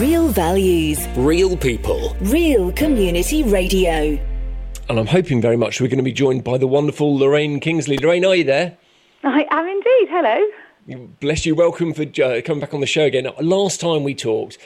Real values. Real people. Real community radio. And I'm hoping very much we're going to be joined by the wonderful Lorraine Kingsley. Lorraine, are you there? I am indeed. Hello. Bless you. Welcome for coming back on the show again. Last time we talked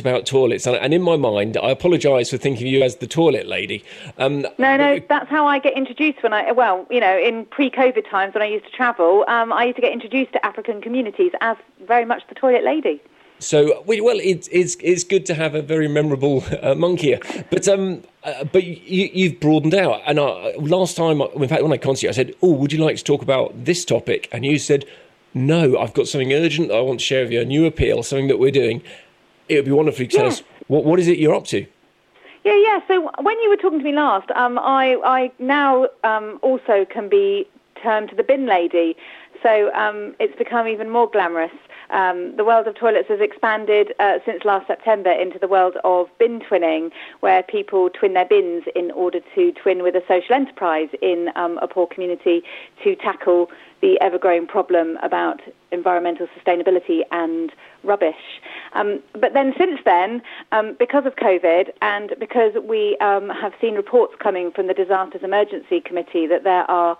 about toilets. And in my mind, I apologise for thinking of you as the toilet lady. No, that's how I get introduced when I... Well, you know, in pre-COVID times when I used to travel, I used to get introduced to African communities as very much the toilet lady. So, well, it's good to have a very memorable monk here. But you've broadened out. And last time, in fact, when I contacted you, I said, oh, would you like to talk about this topic? And you said, no, I've got something urgent that I want to share with you, a new appeal, something that we're doing. It would be wonderful if you tell us, what is it you're up to? Yeah. So when you were talking to me last, I now also can be termed the bin lady. So it's become even more glamorous. The world of toilets has expanded since last September into the world of bin twinning, where people twin their bins in order to twin with a social enterprise in a poor community to tackle the ever-growing problem about environmental sustainability and rubbish. But then since then, because of COVID and because we have seen reports coming from the Disasters Emergency Committee that there are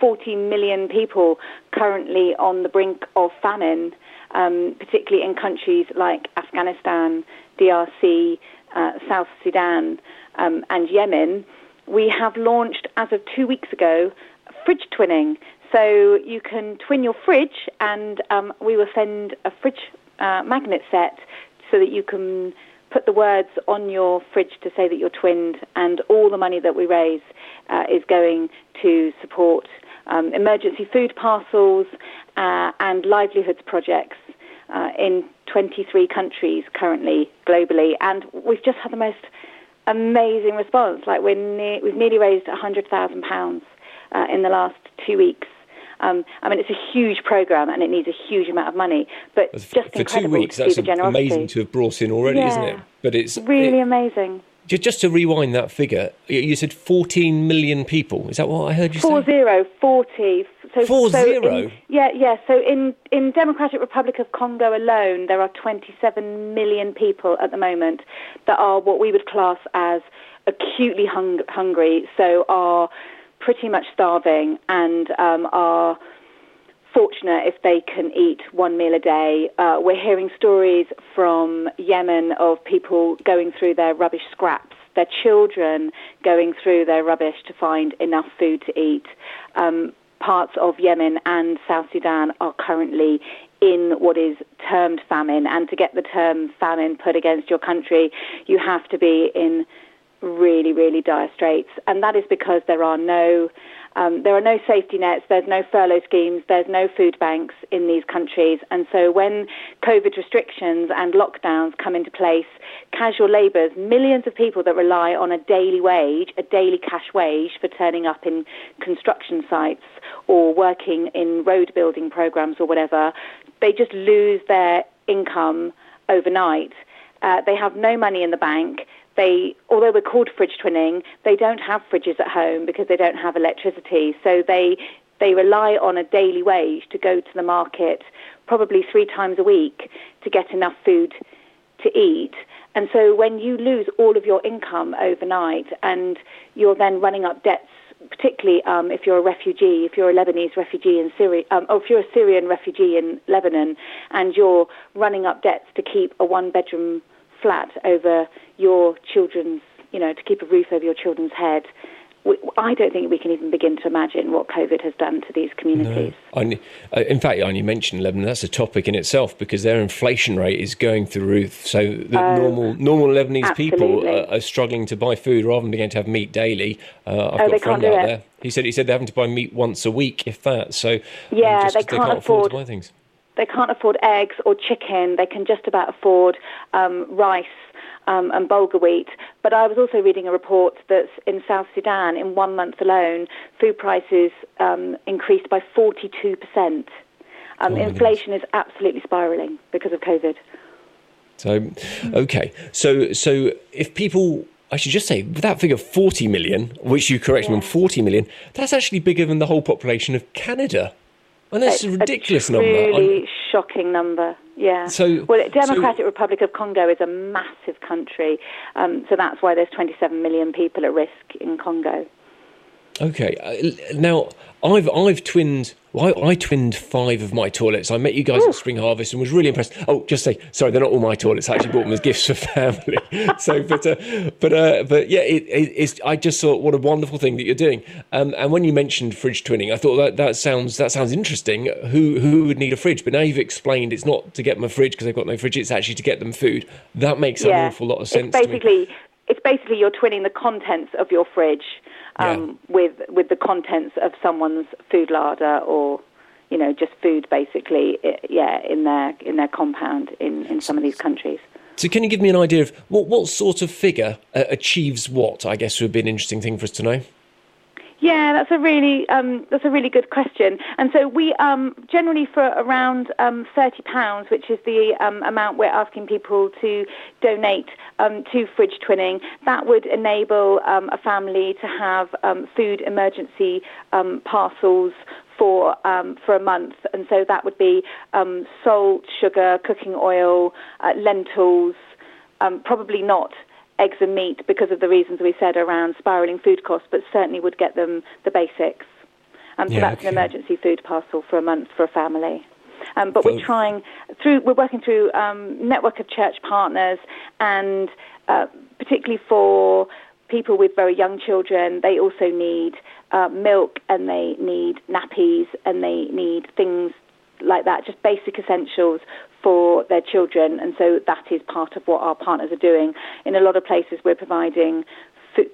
40 million people currently on the brink of famine, particularly in countries like Afghanistan, DRC, South Sudan, and Yemen, we have launched, as of 2 weeks ago, fridge twinning. So you can twin your fridge, and we will send a fridge magnet set so that you can put the words on your fridge to say that you're twinned, and all the money that we raise is going to support emergency food parcels and livelihoods projects in 23 countries currently globally. And we've just had the most amazing response. Like we've nearly raised £100,000 in the last 2 weeks. I mean, it's a huge programme and it needs a huge amount of money. But just for 2 weeks, that's amazing to have brought in already, isn't it? But it's really amazing. Just to rewind that figure, you said 14 million people. Is that what I heard you say? 40. 40? Yeah. So in Democratic Republic of Congo alone, there are 27 million people at the moment that are what we would class as acutely hungry, so are pretty much starving and are fortunate if they can eat one meal a day. We're hearing stories from Yemen of people going through their rubbish scraps, their children going through their rubbish to find enough food to eat. Parts of Yemen and South Sudan are currently in what is termed famine, and to get the term famine put against your country, you have to be in really, really dire straits, and that is because there are no safety nets, there's no furlough schemes, there's no food banks in these countries. And so when COVID restrictions and lockdowns come into place, casual labourers, millions of people that rely on a daily wage, a daily cash wage for turning up in construction sites or working in road building programmes or whatever, they just lose their income overnight. They have no money in the bank. They, although we're called fridge twinning, they don't have fridges at home because they don't have electricity. So they rely on a daily wage to go to the market probably 3 times a week to get enough food to eat. And so when you lose all of your income overnight and you're then running up debts, particularly if you're a refugee, if you're a Lebanese refugee in Syria, or if you're a Syrian refugee in Lebanon, and you're running up debts to keep a one-bedroom flat over your children's, to keep a roof over your children's head. I don't think we can even begin to imagine what COVID has done to these communities. No. In fact, I only mentioned Lebanon. That's a topic in itself because their inflation rate is going through the roof. So the normal Lebanese people are struggling to buy food rather than being able to have meat daily. I've got a friend out there. He said they're having to buy meat once a week, if that. So they can't afford to buy things. They can't afford eggs or chicken. They can just about afford rice and bulgur wheat. But I was also reading a report that in South Sudan, in 1 month alone, food prices increased by 42%. Inflation is absolutely spiralling because of COVID. So, okay. So if people... I should just say, that figure 40 million, which you correct me on, 40 million, that's actually bigger than the whole population of Canada. And that's a ridiculous number. It's a really shocking number. Yeah. So, well, Democratic Republic of Congo is a massive country, so that's why there's 27 million people at risk in Congo. Okay. Now, I've twinned. Well, I twinned 5 of my toilets. I met you guys at Spring Harvest and was really impressed. Oh, just say sorry. They're not all my toilets. I actually bought them as gifts for family. So, but yeah, it's. I just thought, what a wonderful thing that you're doing. And when you mentioned fridge twinning, I thought that sounds interesting. Who would need a fridge? But now you've explained it's not to get them a fridge because they've got no fridge. It's actually to get them food. That makes an awful lot of sense. It's basically you're twinning the contents of your fridge. With the contents of someone's food larder or, you know, just food basically, in their compound in some of these countries. So can you give me an idea of what sort of figure achieves what, I guess would be an interesting thing for us to know? Yeah, that's a really good question. And so we generally for around £30, which is the amount we're asking people to donate to fridge twinning, that would enable a family to have food emergency parcels for a month. And so that would be salt, sugar, cooking oil, lentils, probably not eggs and meat because of the reasons we said around spiralling food costs, but certainly would get them the basics. So that's an emergency food parcel for a month for a family. But we're working through network of church partners and particularly for people with very young children, they also need milk and they need nappies and they need things like that, just basic essentials for their children, and so that is part of what our partners are doing. In a lot of places, we're providing food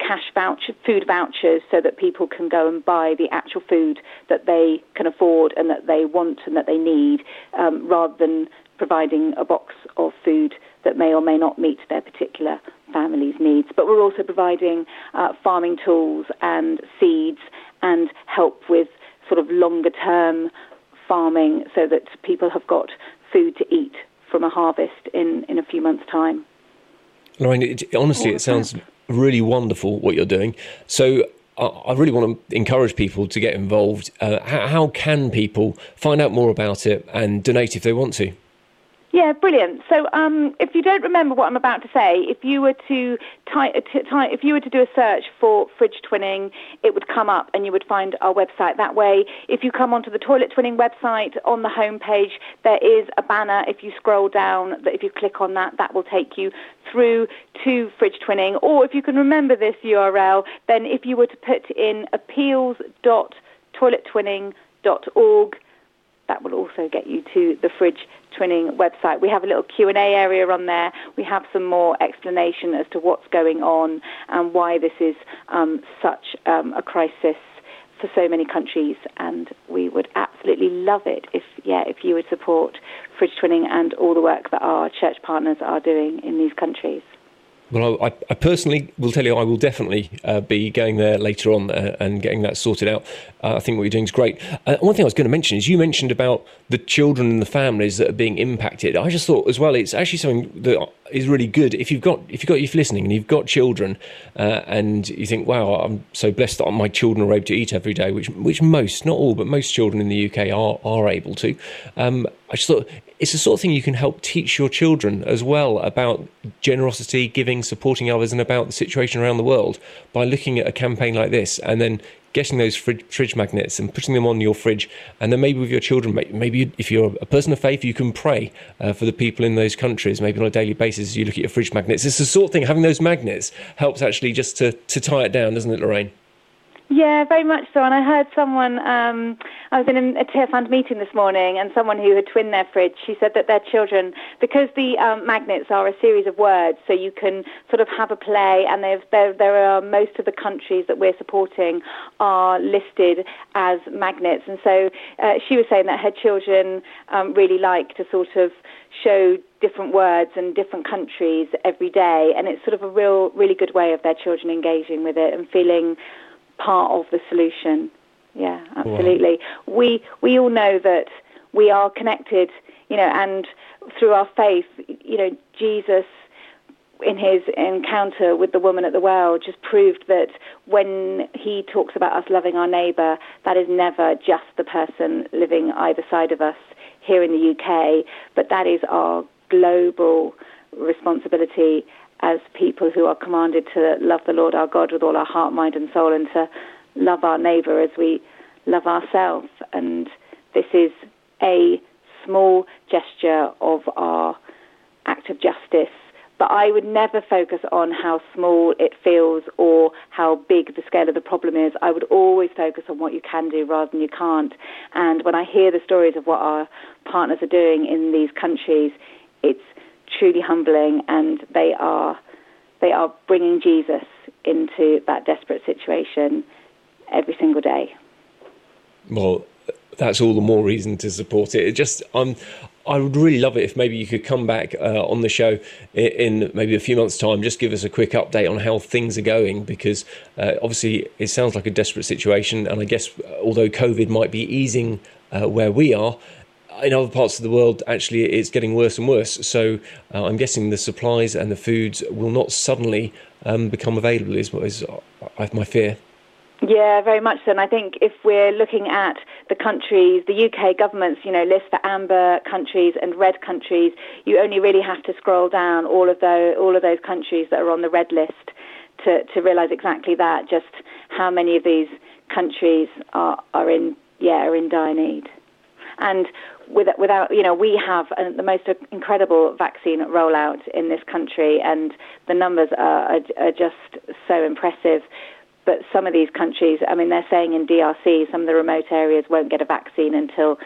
vouchers, so that people can go and buy the actual food that they can afford and that they want and that they need, rather than providing a box of food that may or may not meet their particular family's needs. But we're also providing farming tools and seeds and help with sort of longer-term farming, so that people have got food to eat from a harvest in a few months' time. Lorraine, it sounds really wonderful what you're doing. So I really want to encourage people to get involved. How can people find out more about it and donate if they want to? Yeah, brilliant. So if you don't remember what I'm about to say, if you were to do a search for fridge twinning, it would come up and you would find our website that way. If you come onto the toilet twinning website, on the homepage, there is a banner. If you scroll down, if you click on that, that will take you through to fridge twinning. Or if you can remember this URL, then if you were to put in appeals.toilettwinning.org, that will also get you to the fridge twinning website. We have a little Q&A area on there. We have some more explanation as to what's going on and why this is such a crisis for so many countries. And we would absolutely love it if you would support fridge twinning and all the work that our church partners are doing in these countries. Well, I personally will tell you I will definitely be going there later on and getting that sorted out. I think what you're doing is great. One thing I was going to mention is you mentioned about the children and the families that are being impacted. I just thought as well it's actually something that is really good if you're listening and you've got children and you think, wow, I'm so blessed that my children are able to eat every day, which most, not all, but most children in the UK are able to. I just thought it's the sort of thing you can help teach your children as well about generosity, giving, supporting others, and about the situation around the world by looking at a campaign like this and then getting those fridge magnets and putting them on your fridge. And then maybe with your children, maybe if you're a person of faith, you can pray for the people in those countries, maybe on a daily basis, you look at your fridge magnets. It's the sort of thing, having those magnets helps actually just to tie it down, doesn't it, Lorraine? Yeah, very much so. And I heard someone, I was in a TEAR Fund meeting this morning, and someone who had twinned their fridge, she said that their children, because the magnets are a series of words, so you can sort of have a play, and there are most of the countries that we're supporting are listed as magnets. And so she was saying that her children really like to sort of show different words and different countries every day, and it's sort of a really good way of their children engaging with it and feeling part of the solution. Yeah, absolutely. Wow. We all know that we are connected, you know, and through our faith, you know, Jesus in his encounter with the woman at the well just proved that when he talks about us loving our neighbour, that is never just the person living either side of us. here in the UK, but that is our global responsibility as people who are commanded to love the Lord our God with all our heart, mind and soul, and to love our neighbour as we love ourselves. And this is a small gesture of our act of justice, but I would never focus on how small it feels or how big the scale of the problem is. I would always focus on what you can do rather than you can't. And when I hear the stories of what our partners are doing in these countries, it's truly humbling, and they are bringing Jesus into that desperate situation every single day. Well, that's all the more reason to support it. I would really love it if maybe you could come back on the show in maybe a few months' time, just give us a quick update on how things are going, because obviously it sounds like a desperate situation, and I guess although COVID might be easing where we are, in other parts of the world, actually, it's getting worse and worse. So I'm guessing the supplies and the foods will not suddenly become available is my fear. Yeah, very much so. And I think if we're looking at the countries, the UK government's, list for amber countries and red countries, you only really have to scroll down all of those countries that are on the red list to realise exactly that, just how many of these countries are in dire need. And without, we have the most incredible vaccine rollout in this country, and the numbers are just so impressive. But some of these countries, they're saying in DRC, some of the remote areas won't get a vaccine until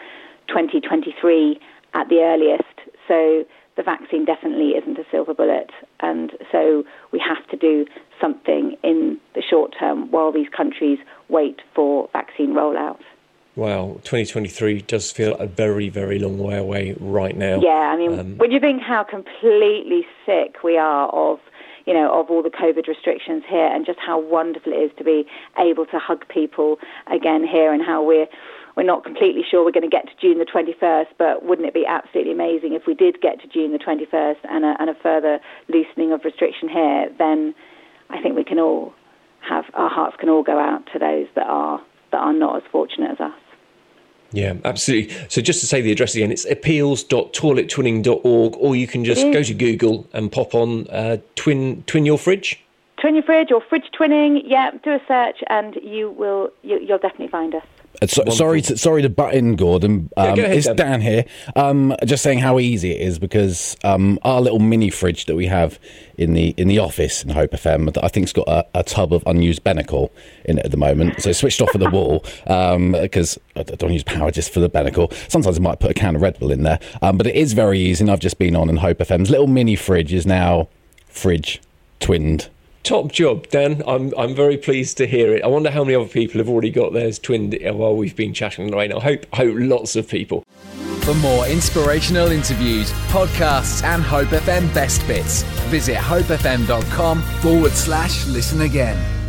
2023 at the earliest. So the vaccine definitely isn't a silver bullet. And so we have to do something in the short term while these countries wait for vaccine rollout. Wow, 2023 does feel a very, very long way away right now. Yeah, when you think how completely sick we are of all the COVID restrictions here, and just how wonderful it is to be able to hug people again here, and how we're not completely sure we're going to get to June the 21st, but wouldn't it be absolutely amazing if we did get to June the 21st and a further loosening of restriction here? Then I think we can all have, our hearts can all go out to those that are not as fortunate as us. Yeah, absolutely. So just to say the address again, it's appeals.toilettwinning.org, or you can just go to Google and pop on twin your fridge. Twin your fridge or fridge twinning. Yeah, do a search and you'll definitely find us. Sorry to butt in, Gordon. Yeah, go ahead, it's Dan here. Just saying how easy it is, because our little mini fridge that we have in the office in Hope FM, I think's got a tub of unused Benecol in it at the moment. So it's switched off of the wall because I don't use power just for the Benecol. Sometimes I might put a can of Red Bull in there, but it is very easy. And I've just been on, and Hope FM's little mini fridge is now fridge twinned. Top job, Dan. I'm very pleased to hear it. I wonder how many other people have already got theirs twinned while we've been chatting, Lorraine. I hope lots of people. For more inspirational interviews, podcasts and Hope FM Best Bits, visit hopefm.com/listen again.